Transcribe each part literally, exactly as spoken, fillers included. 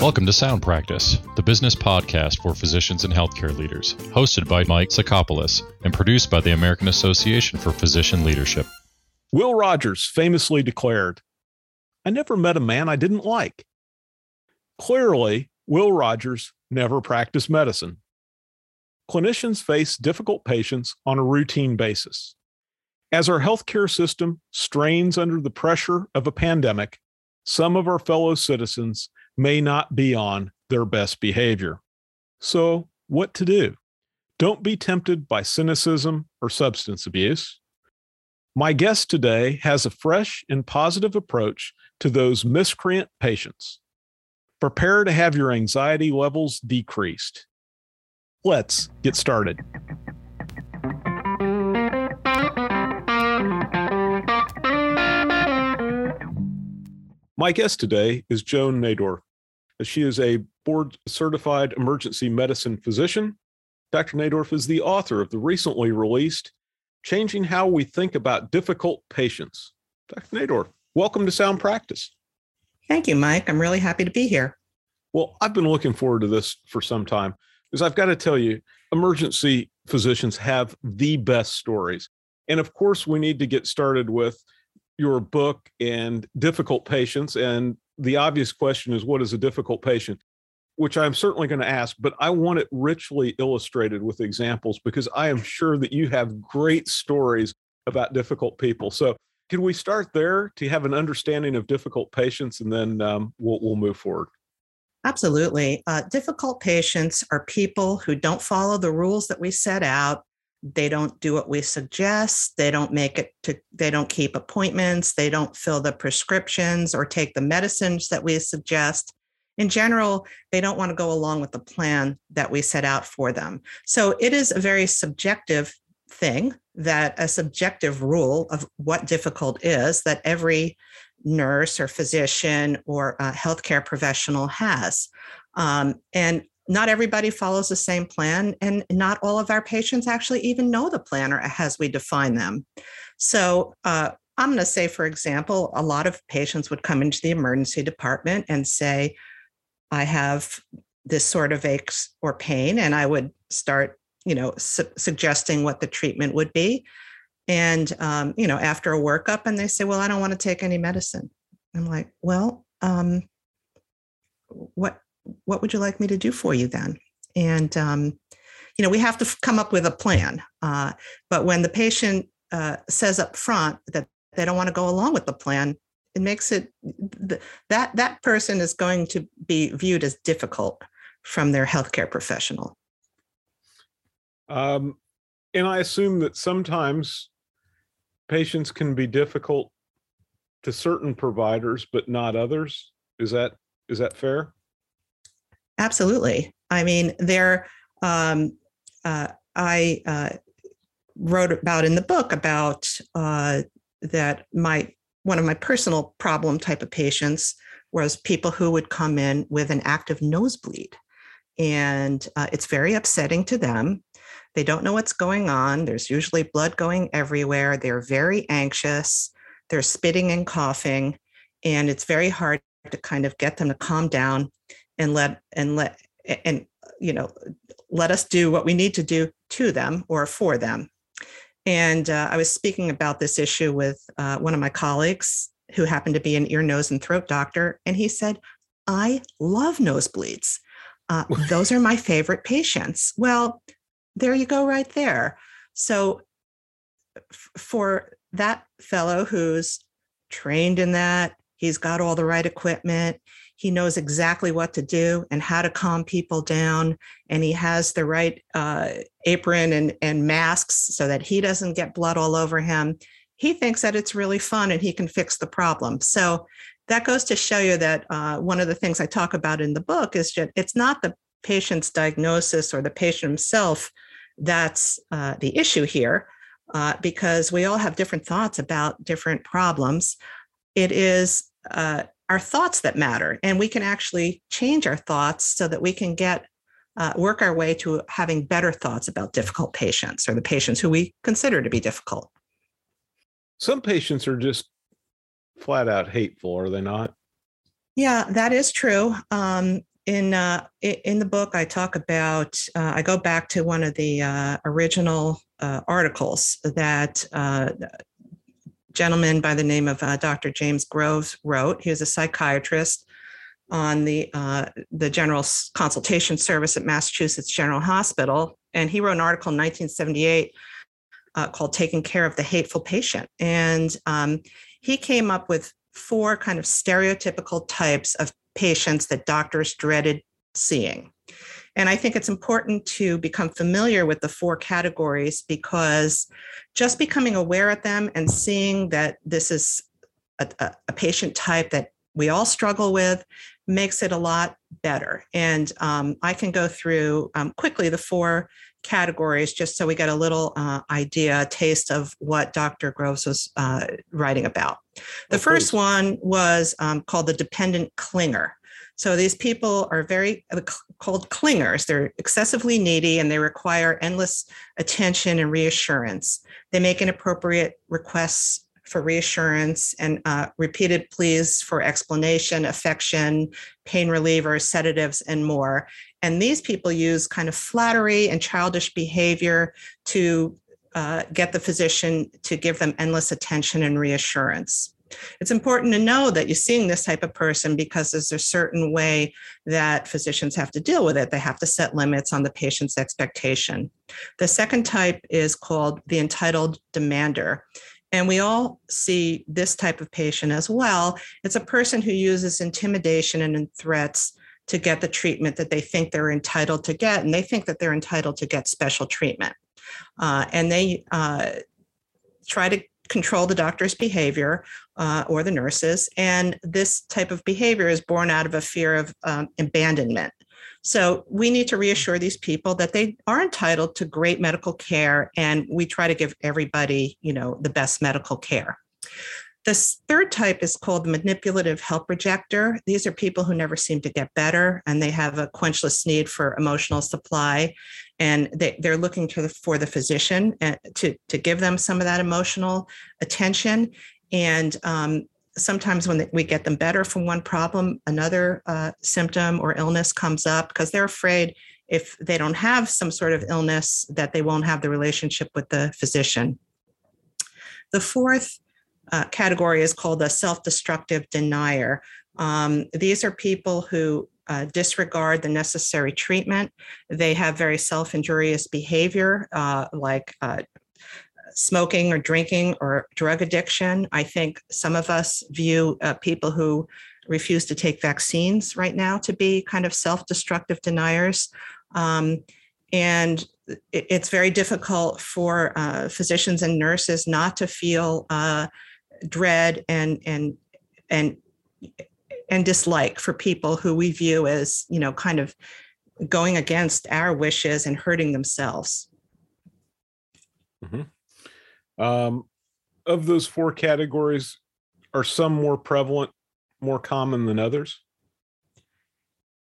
Welcome to Sound Practice, the business podcast for physicians and healthcare leaders, hosted by Mike Sakopoulos and produced by the American Association for Physician Leadership. Will Rogers famously declared, "I never met a man I didn't like." Clearly, Will Rogers never practiced medicine. Clinicians face difficult patients on a routine basis. As our healthcare system strains under the pressure of a pandemic, some of our fellow citizens may not be on their best behavior. So, what to do? Don't be tempted by cynicism or substance abuse. My guest today has a fresh and positive approach to those miscreant patients. Prepare to have your anxiety levels decreased. Let's get started. My guest today is Joan Naidorf. She is a board-certified emergency medicine physician. Doctor Naidorf is the author of the recently released Changing How We Think About Difficult Patients. Doctor Naidorf, welcome to Sound Practice. Thank you, Mike. I'm really happy to be here. Well, I've been looking forward to this for some time, because I've got to tell you, emergency physicians have the best stories. And of course, we need to get started with your book and difficult patients. And the obvious question is, what is a difficult patient? Which I'm certainly going to ask, but I want it richly illustrated with examples, because I am sure that you have great stories about difficult people. So can we start there to have an understanding of difficult patients, and then um, we'll, we'll move forward? Absolutely. Uh, difficult patients are people who don't follow the rules that we set out. They don't do what we suggest. They don't make it to, they don't keep appointments. They don't fill the prescriptions or take the medicines that we suggest. In general, they don't want to go along with the plan that we set out for them. So it is a very subjective thing, that a subjective rule of what difficult is that every nurse or physician or a healthcare professional has. Um, and Not everybody follows the same plan, and not all of our patients actually even know the plan or as we define them. So uh, I'm going to say, for example, a lot of patients would come into the emergency department and say, I have this sort of aches or pain, and I would start, you know, su- suggesting what the treatment would be. And, um, you know, after a workup, and they say, well, I don't want to take any medicine. I'm like, well, um, what? What would you like me to do for you then? And, um, you know, we have to f- come up with a plan. Uh, but when the patient uh, says up front that they don't want to go along with the plan, it makes it th- that that person is going to be viewed as difficult from their healthcare professional. Um, and I assume that sometimes patients can be difficult to certain providers, but not others. Is that is that fair? Absolutely. I mean, there, um, uh, I uh, wrote about in the book about uh, that my one of my personal problem type of patients was people who would come in with an active nosebleed. And uh, it's very upsetting to them. They don't know what's going on. There's usually blood going everywhere. They're very anxious. They're spitting and coughing. And it's very hard to kind of get them to calm down and let and let and you know let us do what we need to do to them or for them. And uh, I was speaking about this issue with uh, one of my colleagues who happened to be an ear, nose, and throat doctor, and he said, "I love nosebleeds. Uh, those are my favorite patients." Well, there you go, right there. So f- for that fellow who's trained in that, he's got all the right equipment. He knows exactly what to do and how to calm people down. And he has the right uh, apron and, and masks so that he doesn't get blood all over him. He thinks that it's really fun and he can fix the problem. So that goes to show you that uh, one of the things I talk about in the book is that it's not the patient's diagnosis or the patient himself that's uh, the issue here, uh, because we all have different thoughts about different problems. It is uh, our thoughts that matter, and we can actually change our thoughts so that we can get uh, work our way to having better thoughts about difficult patients or the patients who we consider to be difficult. Some patients are just flat out hateful, are they not? Yeah, that is true. Um, in uh, in the book, I talk about, uh, I go back to one of the uh, original uh, articles that uh, a gentleman by the name of uh, Doctor James Groves wrote. He was a psychiatrist on the uh, the general consultation service at Massachusetts General Hospital. And he wrote an article in nineteen seventy-eight uh, called Taking Care of the Hateful Patient. And um, he came up with four kind of stereotypical types of patients that doctors dreaded seeing. And I think it's important to become familiar with the four categories, because just becoming aware of them and seeing that this is a, a, a patient type that we all struggle with makes it a lot better. And um, I can go through um, quickly the four categories just so we get a little uh, idea, taste of what Doctor Groves was uh, writing about. The okay. first one was um, called the dependent clinger. So these people are very uh, called clingers. They're excessively needy and they require endless attention and reassurance. They make inappropriate requests for reassurance and uh, repeated pleas for explanation, affection, pain relievers, sedatives, and more. And these people use kind of flattery and childish behavior to uh, get the physician to give them endless attention and reassurance. It's important to know that you're seeing this type of person because there's a certain way that physicians have to deal with it. They have to set limits on the patient's expectation. The second type is called the entitled demander. And we all see this type of patient as well. It's a person who uses intimidation and threats to get the treatment that they think they're entitled to get. And they think that they're entitled to get special treatment. Uh, and they uh, try to control the doctor's behavior uh, or the nurses. And this type of behavior is born out of a fear of um, abandonment. So we need to reassure these people that they are entitled to great medical care, and we try to give everybody, you know, the best medical care. This third type is called the manipulative help rejector. These are people who never seem to get better, and they have a quenchless need for emotional supply, and they, they're looking to the, for the physician to, to give them some of that emotional attention. And um, sometimes when we get them better from one problem, another uh, symptom or illness comes up because they're afraid if they don't have some sort of illness that they won't have the relationship with the physician. The fourth uh, category is called the self-destructive denier. Um, these are people who Uh, disregard the necessary treatment. They have very self-injurious behavior uh, like uh, smoking or drinking or drug addiction. I think some of us view uh, people who refuse to take vaccines right now to be kind of self-destructive deniers. Um, and it, it's very difficult for uh, physicians and nurses not to feel uh, dread and, and, and, and dislike for people who we view as, you know, kind of going against our wishes and hurting themselves. Mm-hmm. Um, of those four categories, are some more prevalent, more common than others?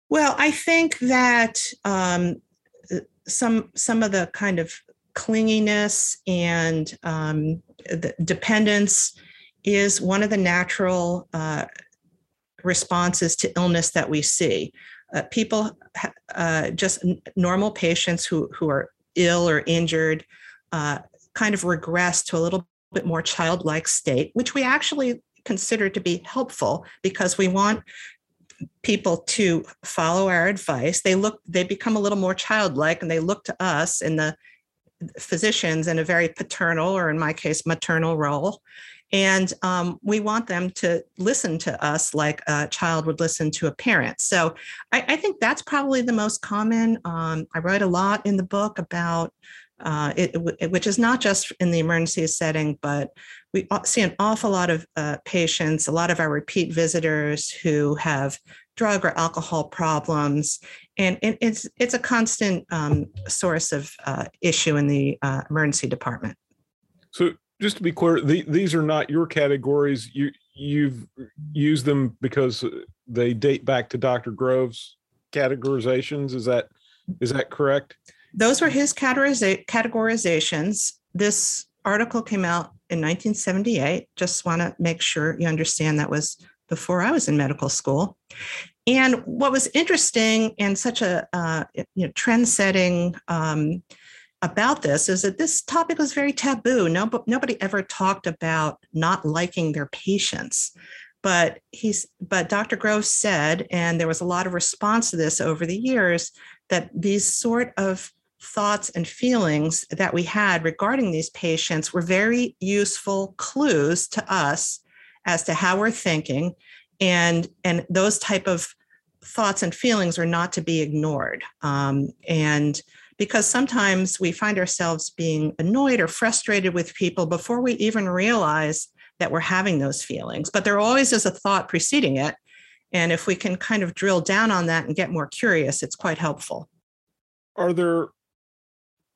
Well, I think that um, some some of the kind of clinginess and um, the dependence is one of the natural uh, responses to illness that we see. Uh, people, uh, just n- normal patients who, who are ill or injured, uh, kind of regress to a little bit more childlike state, which we actually consider to be helpful because we want people to follow our advice. They look, they become a little more childlike and they look to us and the physicians in a very paternal, or in my case, maternal role. And um, we want them to listen to us like a child would listen to a parent. So I, I think that's probably the most common. Um, I write a lot in the book about uh, it, it, which is not just in the emergency setting, but we see an awful lot of uh, patients, a lot of our repeat visitors who have drug or alcohol problems. And it, it's, it's a constant um, source of uh, issue in the uh, emergency department. So just to be clear, the, these are not your categories. You, you've used them because they date back to Doctor Groves' categorizations. Is that is that correct? Those were his categoriza- categorizations. This article came out in nineteen seventy-eight. Just want to make sure you understand that was before I was in medical school. And what was interesting and such a uh, you know, trend-setting um, about this is that this topic was very taboo. No, nobody ever talked about not liking their patients. But he's, but Doctor Groves said, and there was a lot of response to this over the years, that these sort of thoughts and feelings that we had regarding these patients were very useful clues to us as to how we're thinking. And, and those type of thoughts and feelings are not to be ignored. Um, and because sometimes we find ourselves being annoyed or frustrated with people before we even realize that we're having those feelings, but there always is a thought preceding it. And if we can kind of drill down on that and get more curious, it's quite helpful. Are there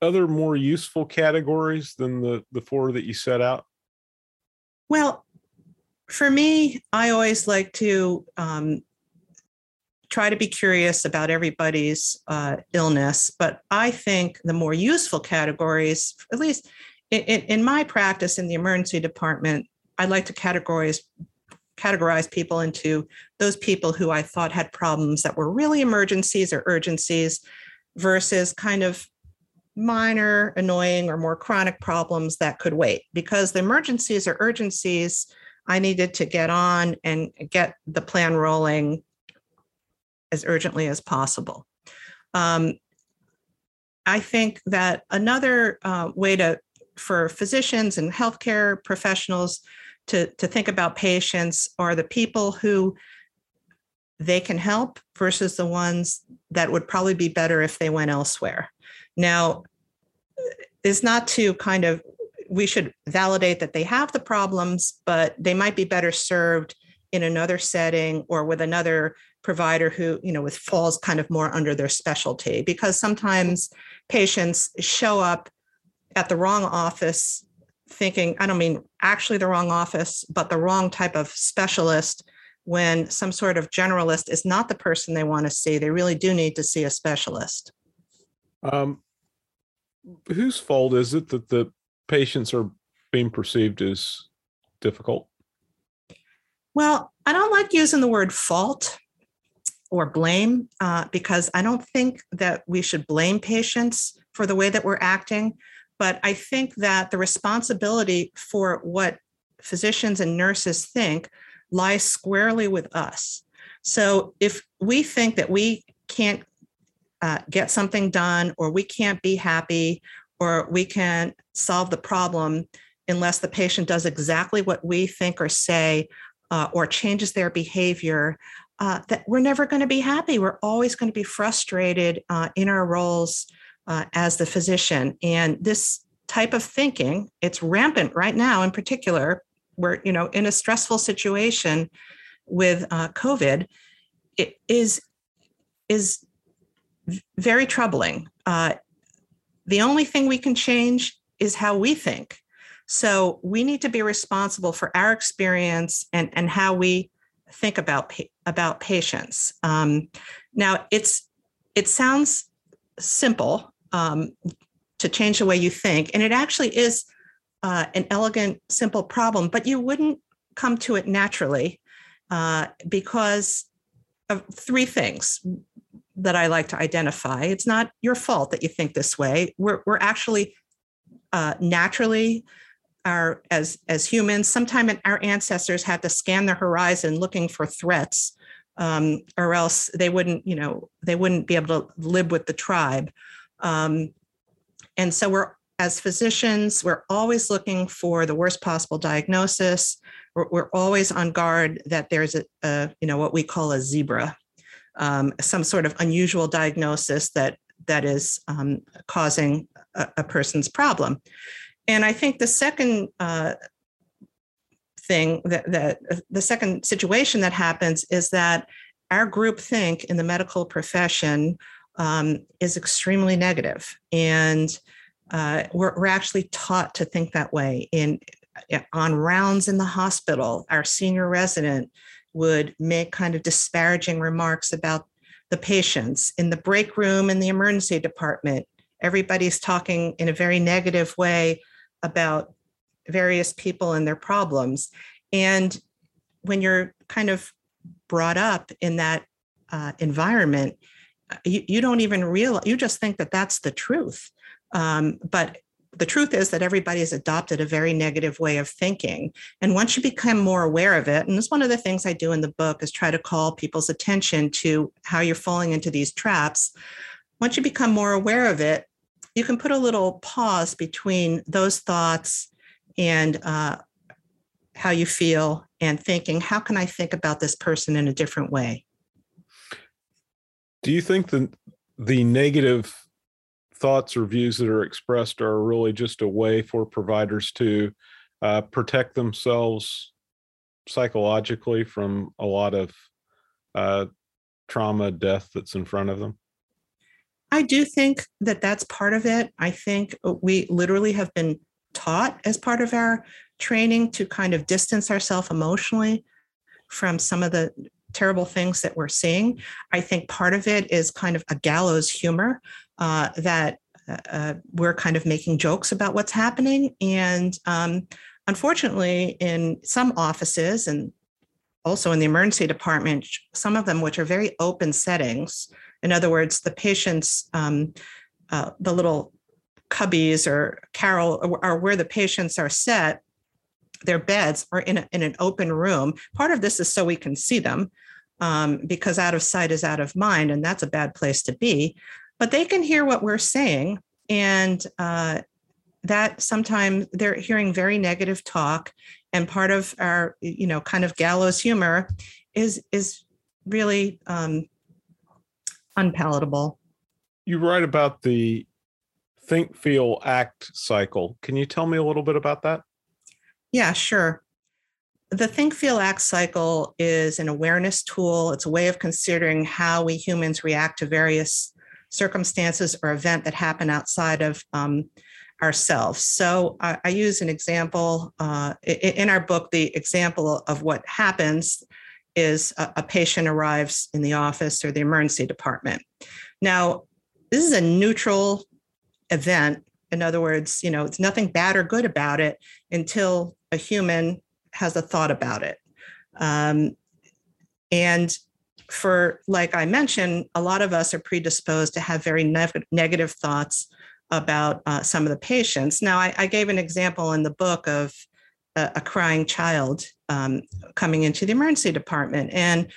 other more useful categories than the, the four that you set out? Well, for me, I always like to um, try to be curious about everybody's uh, illness, but I think the more useful categories, at least in, in my practice in the emergency department, I like to categorize categorize people into those people who I thought had problems that were really emergencies or urgencies versus kind of minor, annoying, or more chronic problems that could wait. Because the emergencies or urgencies, I needed to get on and get the plan rolling as urgently as possible. Um, I think that another uh, way to for physicians and healthcare professionals to, to think about patients are the people who they can help versus the ones that would probably be better if they went elsewhere. Now, it's not to kind of, we should validate that they have the problems, but they might be better served in another setting or with another provider who, you know, with falls kind of more under their specialty, because sometimes patients show up at the wrong office thinking, I don't mean actually the wrong office, but the wrong type of specialist, when some sort of generalist is not the person they want to see. They really do need to see a specialist. Um, whose fault is it that the patients are being perceived as difficult? Well, I don't like using the word fault or blame uh, because I don't think that we should blame patients for the way that we're acting. But I think that the responsibility for what physicians and nurses think lies squarely with us. So if we think that we can't uh, get something done, or we can't be happy, or we can't solve the problem unless the patient does exactly what we think or say, uh, or changes their behavior, uh, that we're never going to be happy. We're always going to be frustrated uh, in our roles uh, as the physician. And this type of thinking, it's rampant right now in particular. We're, you know, in a stressful situation with uh, COVID, it is, is very troubling. Uh, the only thing we can change is how we think. So we need to be responsible for our experience and, and how we think about, about patients. Um, now, it's it sounds simple um, to change the way you think, and it actually is Uh, an elegant, simple problem, but you wouldn't come to it naturally uh, because of three things that I like to identify. It's not your fault that you think this way. We're we're actually uh, naturally, our as as humans, sometimes our ancestors had to scan the horizon looking for threats, um, or else they wouldn't, you know, they wouldn't be able to live with the tribe, um, and so we're. As physicians, we're always looking for the worst possible diagnosis. We're, we're always on guard that there's a, a, you know, what we call a zebra, um, some sort of unusual diagnosis that that is um, causing a, a person's problem. And I think the second uh, thing that, that the second situation that happens is that our groupthink in the medical profession um, is extremely negative, and Uh, we're, we're actually taught to think that way. In on rounds in the hospital, our senior resident would make kind of disparaging remarks about the patients. In the break room in the emergency department, everybody's talking in a very negative way about various people and their problems. And when you're kind of brought up in that uh, environment, you, you don't even realize, you just think that that's the truth. Um, but the truth is that everybody has adopted a very negative way of thinking. And once you become more aware of it, and it's one of the things I do in the book is try to call people's attention to how you're falling into these traps. Once you become more aware of it, you can put a little pause between those thoughts and uh, how you feel and thinking, how can I think about this person in a different way? Do you think that the negative thoughts or views that are expressed are really just a way for providers to uh, protect themselves psychologically from a lot of uh, trauma, death that's in front of them? I do think that that's part of it. I think we literally have been taught as part of our training to kind of distance ourselves emotionally from some of the terrible things that we're seeing. I think part of it is kind of a gallows humor uh, that uh, we're kind of making jokes about what's happening. And um, unfortunately, in some offices and also in the emergency department, some of them, which are very open settings, in other words, the patients, um, uh, the little cubbies or carrel are where the patients are set, their beds are in, a, in an open room. Part of this is so we can see them um, because out of sight is out of mind, and that's a bad place to be. But they can hear what we're saying, and uh, that sometimes they're hearing very negative talk. And part of our, you know, kind of gallows humor is, is really... Um, unpalatable. You write about the think, feel, act cycle. Can you tell me a little bit about that? Yeah, sure. The think, feel, act cycle is an awareness tool. It's a way of considering how we humans react to various circumstances or events that happen outside of um, ourselves. So I, I use an example uh, in our book. The example of what happens is a, a patient arrives in the office or the emergency department. Now, this is a neutral event. In other words, you know, it's nothing bad or good about it until a human has a thought about it. Um, and for, like I mentioned, a lot of us are predisposed to have very ne- negative thoughts about uh, some of the patients. Now, I, I gave an example in the book of a, a crying child Um, coming into the emergency department. And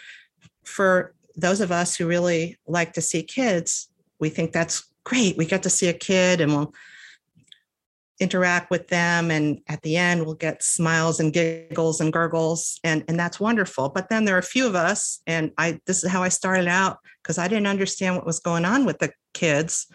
for those of us who really like to see kids, we think that's great. We get to see a kid and we'll interact with them. And at the end, we'll get smiles and giggles and gurgles. And, and that's wonderful. But then there are a few of us, and I this is how I started out because I didn't understand what was going on with the kids,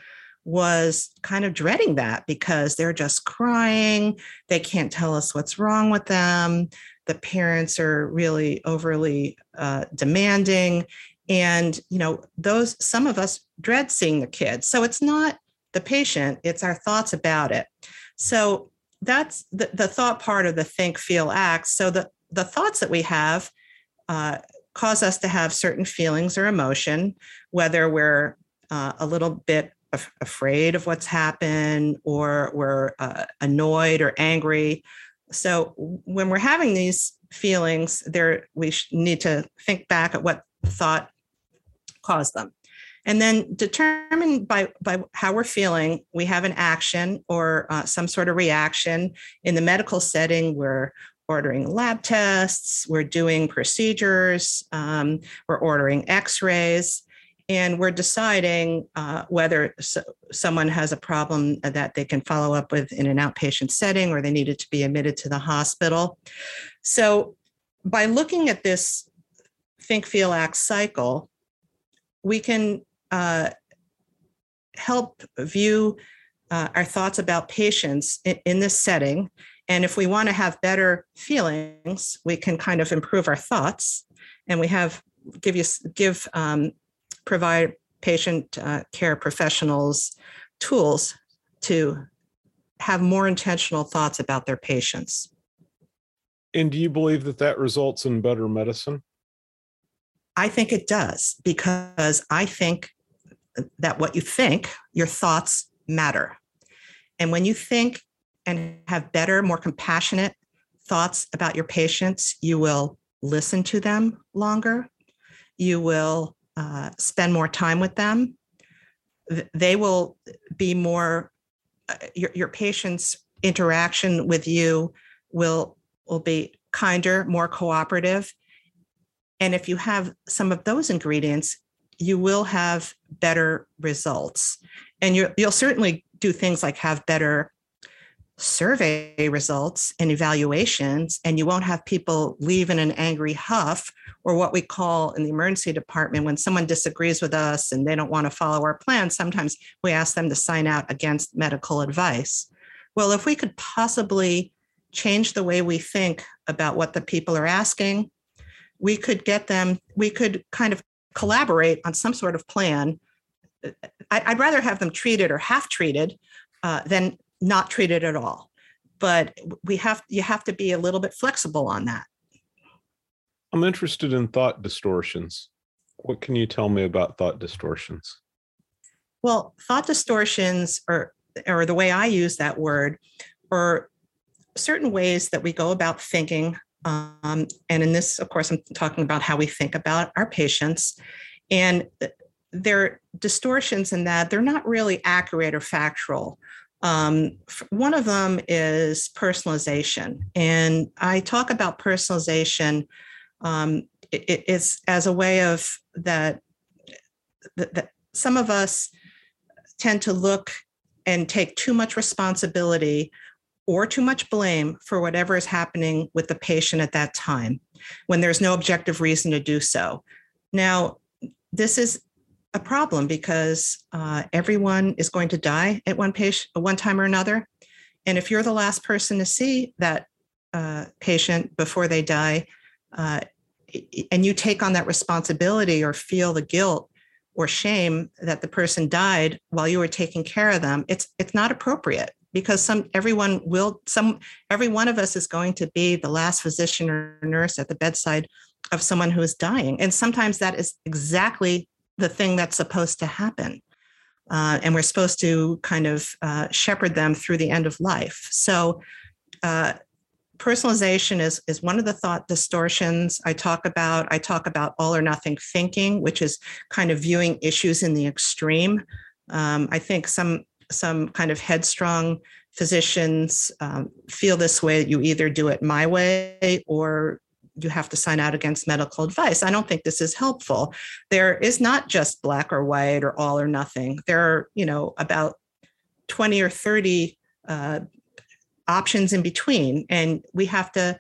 was kind of dreading that because they're just crying. They can't tell us what's wrong with them. The parents are really overly uh, demanding. And, you know, those, some of us dread seeing the kids. So it's not the patient, it's our thoughts about it. So that's the, the thought part of the think, feel, act. So the, the thoughts that we have uh, cause us to have certain feelings or emotion, whether we're uh, a little bit af- afraid of what's happened or we're uh, annoyed or angry. So when we're having these feelings, there we need to think back at what thought caused them. And then determined by, by how we're feeling, we have an action or uh, some sort of reaction. In the medical setting, we're ordering lab tests, we're doing procedures, um, we're ordering x-rays, and we're deciding uh, whether so someone has a problem that they can follow up with in an outpatient setting or they needed to be admitted to the hospital. So by looking at this think, feel, act cycle, we can uh, help view uh, our thoughts about patients in, in this setting. And if we want to have better feelings, we can kind of improve our thoughts, and we have give you give um, provide patient uh, care professionals tools to have more intentional thoughts about their patients. And do you believe that that results in better medicine? I think it does, because I think that what you think, your thoughts matter. And when you think and have better, more compassionate thoughts about your patients, you will listen to them longer. You will uh, spend more time with them, they will be more, uh, your, your patient's interaction with you will, will be kinder, more cooperative. And if you have some of those ingredients, you will have better results. And you're, you'll certainly do things like have better survey results and evaluations, and you won't have people leave in an angry huff, or what we call in the emergency department, when someone disagrees with us and they don't want to follow our plan, sometimes we ask them to sign out against medical advice. Well, if we could possibly change the way we think about what the people are asking, we could get them, we could kind of collaborate on some sort of plan. I'd rather have them treated or half treated uh, than not treated at all. But we have, you have to be a little bit flexible on that. I'm interested in thought distortions. What can you tell me about thought distortions? Well, thought distortions, or, or the way I use that word, are certain ways that we go about thinking. Um, and in this, of course, I'm talking about how we think about our patients. And their distortions in that they're not really accurate or factual. Um, one of them is personalization. And I talk about personalization um, it, it's as a way of that, that, that some of us tend to look and take too much responsibility or too much blame for whatever is happening with the patient at that time, when there's no objective reason to do so. Now, this is a problem because uh, everyone is going to die at one patient, one time or another. And if you're the last person to see that uh, patient before they die, uh, and you take on that responsibility or feel the guilt or shame that the person died while you were taking care of them, it's it's not appropriate. Because some, everyone will, some, every one of us is going to be the last physician or nurse at the bedside of someone who is dying. And sometimes that is exactly the thing that's supposed to happen. Uh, and we're supposed to kind of uh, shepherd them through the end of life. So uh, personalization is, is one of the thought distortions I talk about. I talk about all or nothing thinking, which is kind of viewing issues in the extreme. Um, I think some, Some kind of headstrong physicians um, feel this way. You either do it my way or you have to sign out against medical advice. I don't think this is helpful. There is not just black or white or all or nothing. There are, you know, about twenty or thirty uh, options in between. And we have to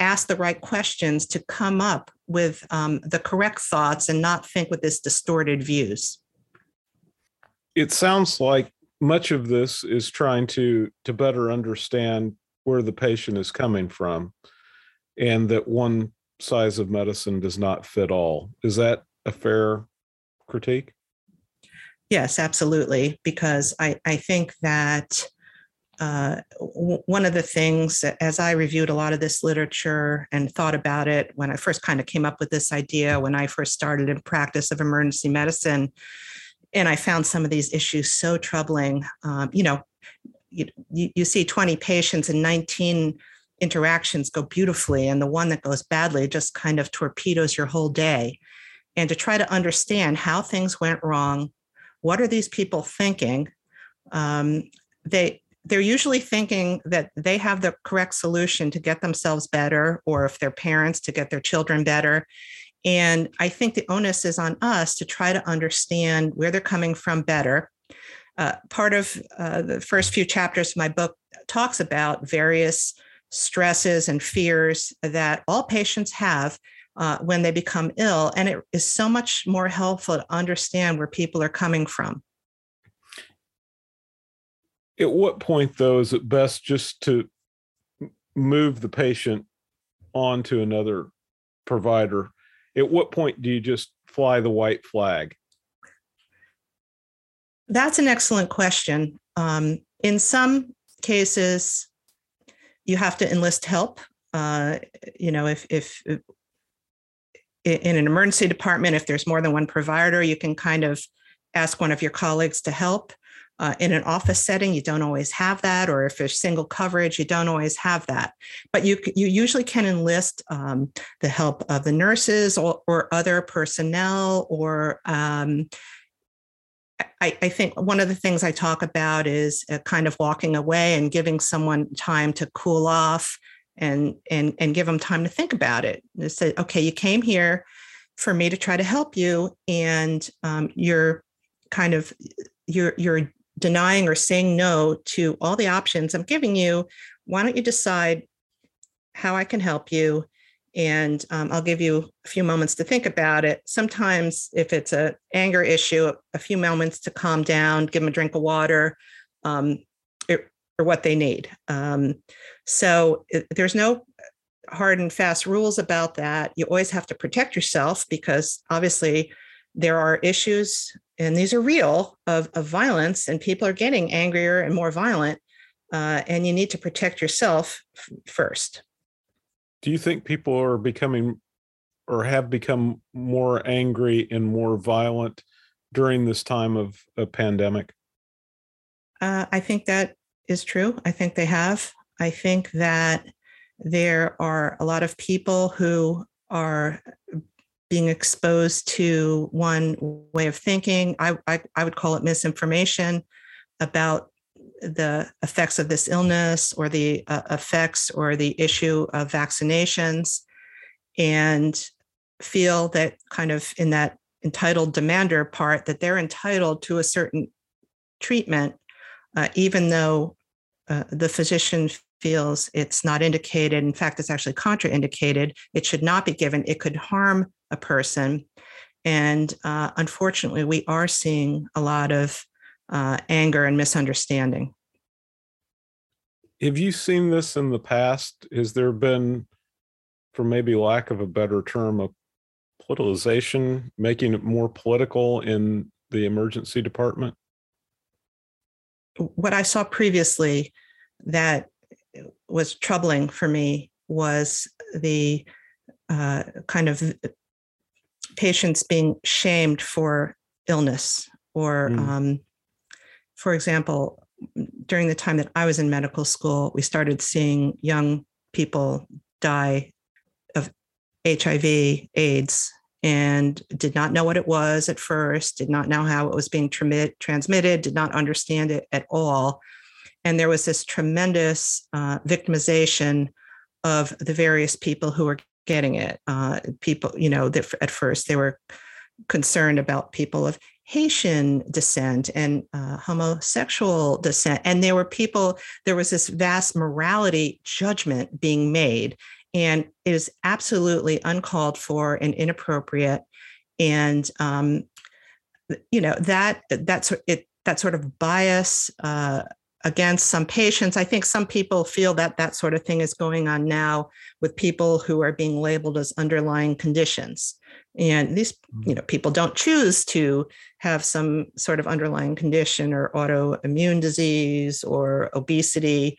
ask the right questions to come up with um, the correct thoughts and not think with this distorted views. It sounds like much of this is trying to to better understand where the patient is coming from, and that one size of medicine does not fit all. Is that a fair critique? Yes, absolutely, because I, I think that uh, w- one of the things, as I reviewed a lot of this literature and thought about it when I first kind of came up with this idea, when I first started in practice of emergency medicine, and I found some of these issues so troubling. Um, you know, you, you see twenty patients and nineteen interactions go beautifully, and the one that goes badly just kind of torpedoes your whole day. And to try to understand how things went wrong, what are these people thinking? Um, they, they're usually thinking that they have the correct solution to get themselves better, or if they're parents, to get their children better. And I think the onus is on us to try to understand where they're coming from better. Uh, part of uh, the first few chapters of my book talks about various stresses and fears that all patients have uh, when they become ill. And it is so much more helpful to understand where people are coming from. At what point, though, is it best just to move the patient on to another provider? At what point do you just fly the white flag? That's an excellent question. Um, in some cases, you have to enlist help. Uh, you know, if, if if in an emergency department, if there's more than one provider, you can kind of ask one of your colleagues to help. Uh, in an office setting, you don't always have that, or if there's single coverage, you don't always have that. But you you usually can enlist um, the help of the nurses or, or other personnel. Or um, I, I think one of the things I talk about is a kind of walking away and giving someone time to cool off and and and give them time to think about it. They say, okay, you came here for me to try to help you, and um, you're kind of you're you're. denying or saying no to all the options I'm giving you. Why don't you decide how I can help you? And um, I'll give you a few moments to think about it. Sometimes if it's an anger issue, a few moments to calm down, give them a drink of water, um, it, or what they need. Um, so it, there's no hard and fast rules about that. You always have to protect yourself, because obviously there are issues, and these are real, of, of violence, and people are getting angrier and more violent, uh, and you need to protect yourself f- first. Do you think people are becoming or have become more angry and more violent during this time of a pandemic? Uh, I think that is true. I think they have. I think that there are a lot of people who are being exposed to one way of thinking. I, I, I would call it misinformation about the effects of this illness, or the uh, effects or the issue of vaccinations, and feel that kind of in that entitled demander part that they're entitled to a certain treatment, uh, even though uh, the physician feels it's not indicated. In fact, it's actually contraindicated. It should not be given. It could harm a person. And uh, unfortunately, we are seeing a lot of uh, anger and misunderstanding. Have you seen this in the past? Has there been, for maybe lack of a better term, a politicization, making it more political in the emergency department? What I saw previously that was troubling for me was the uh, kind of patients being shamed for illness, or, mm. um, for example, during the time that I was in medical school, we started seeing young people die of H I V, AIDS, and did not know what it was at first, did not know how it was being transmit, transmitted, did not understand it at all. And there was this tremendous uh, victimization of the various people who were getting it. Uh, people, you know, that at first they were concerned about people of Haitian descent and uh, homosexual descent. And there were people, there was this vast morality judgment being made. And it is absolutely uncalled for and inappropriate. And, um, you know, that, that's it, that sort of bias, uh, against some patients. I think some people feel that that sort of thing is going on now with people who are being labeled as underlying conditions. And these, you know, people don't choose to have some sort of underlying condition or autoimmune disease or obesity,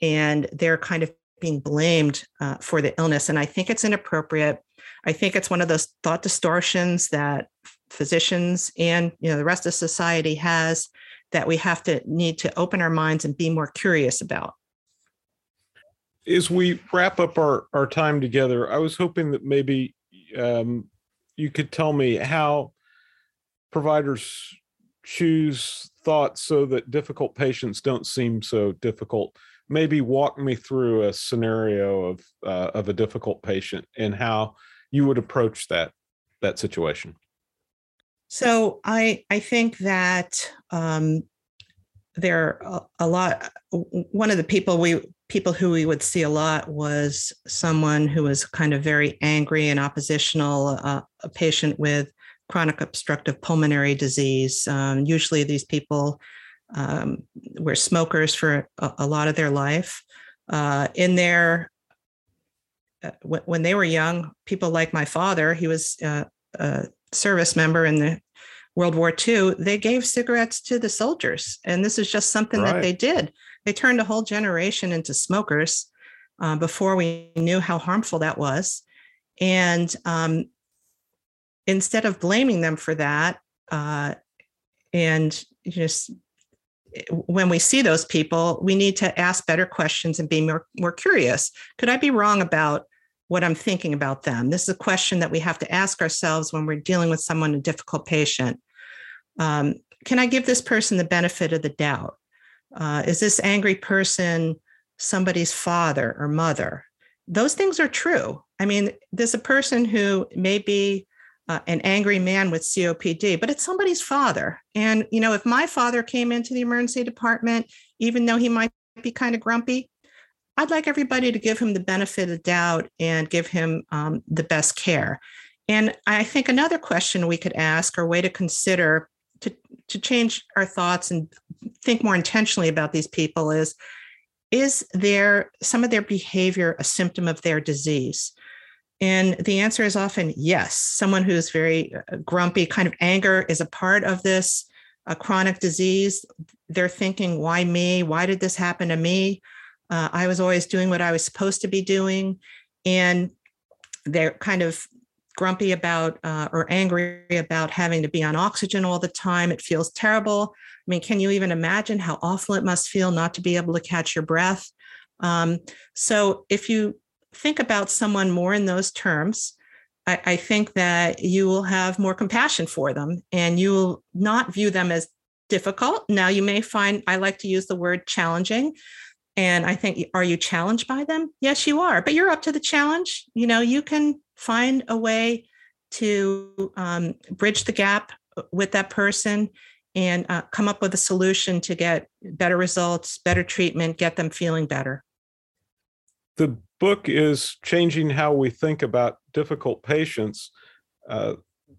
and they're kind of being blamed uh, for the illness. And I think it's inappropriate. I think it's one of those thought distortions that physicians and, you know, the rest of society has, that we have to need to open our minds and be more curious about. As we wrap up our, our time together, I was hoping that maybe um, you could tell me how providers choose thoughts so that difficult patients don't seem so difficult. Maybe walk me through a scenario of uh, of a difficult patient and how you would approach that that situation. So I I think that um, there are a lot. One of the people we people who we would see a lot was someone who was kind of very angry and oppositional, uh, a patient with chronic obstructive pulmonary disease. Um, usually, these people um, were smokers for a, a lot of their life. Uh, in their uh, w- when they were young, people like my father, he was uh, a service member in the World War Two, they gave cigarettes to the soldiers. And this is just something right. that they did. They turned a whole generation into smokers uh, before we knew how harmful that was. And um, instead of blaming them for that uh, and just when we see those people, we need to ask better questions and be more, more curious. Could I be wrong about what I'm thinking about them? This is a question that we have to ask ourselves when we're dealing with someone, a difficult patient. Um, can I give this person the benefit of the doubt? Uh, is this angry person somebody's father or mother? Those things are true. I mean, there's a person who may be uh, an angry man with C O P D, but it's somebody's father. And, you know, if my father came into the emergency department, even though he might be kind of grumpy, I'd like everybody to give him the benefit of the doubt and give him um, the best care. And I think another question we could ask, or way to consider to, to change our thoughts and think more intentionally about these people, is, is there some of their behavior a symptom of their disease? And the answer is often yes. Someone who's very grumpy, kind of anger is a part of this a chronic disease. They're thinking, why me? Why did this happen to me? Uh, I was always doing what I was supposed to be doing, and they're kind of grumpy about uh, or angry about having to be on oxygen all the time. It feels terrible. I mean, can you even imagine how awful it must feel not to be able to catch your breath? Um, so if you think about someone more in those terms, I, I think that you will have more compassion for them, and you will not view them as difficult. Now, you may find, I like to use the word challenging. And I think, are you challenged by them? Yes, you are, but you're up to the challenge. You know, you can find a way to um, bridge the gap with that person and uh, come up with a solution to get better results, better treatment, get them feeling better. The book is Changing How We Think About Difficult Patients. Uh,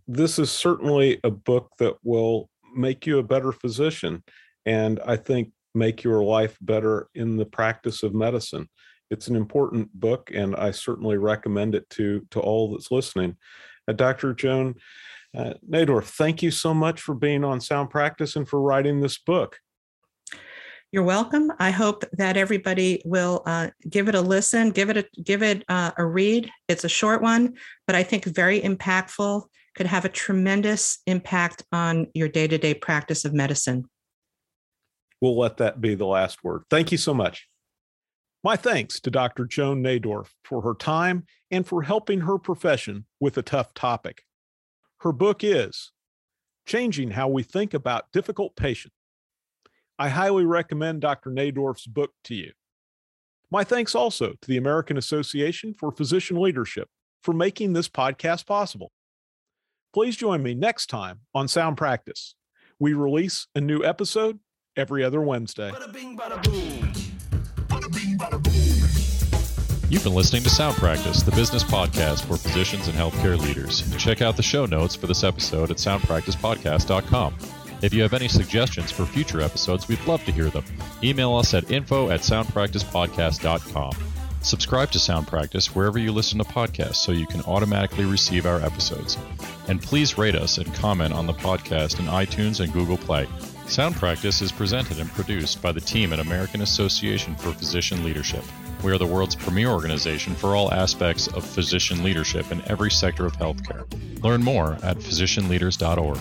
this is certainly a book that will make you a better physician, and I think make your life better in the practice of medicine. It's an important book, and I certainly recommend it to, to all that's listening. Uh, Doctor Joan uh, Naidorf, thank you so much for being on Sound Practice and for writing this book. You're welcome. I hope that everybody will uh, give it a listen, give it a, give it uh, a read. It's a short one, but I think very impactful, could have a tremendous impact on your day-to-day practice of medicine. We'll let that be the last word. Thank you so much. My thanks to Doctor Joan Naidorf for her time and for helping her profession with a tough topic. Her book is Changing How We Think About Difficult Patients. I highly recommend Doctor Naidorf's book to you. My thanks also to the American Association for Physician Leadership for making this podcast possible. Please join me next time on Sound Practice. We release a new episode every other Wednesday. You've been listening to Sound Practice, the business podcast for physicians and healthcare leaders. Check out the show notes for this episode at sound practice podcast dot com. If you have any suggestions for future episodes, we'd love to hear them. Email us at info at sound practice podcast dot com. Subscribe to Sound Practice wherever you listen to podcasts so you can automatically receive our episodes. And please rate us and comment on the podcast in iTunes and Google Play. Sound Practice is presented and produced by the team at American Association for Physician Leadership. We are the world's premier organization for all aspects of physician leadership in every sector of healthcare. Learn more at physician leaders dot org.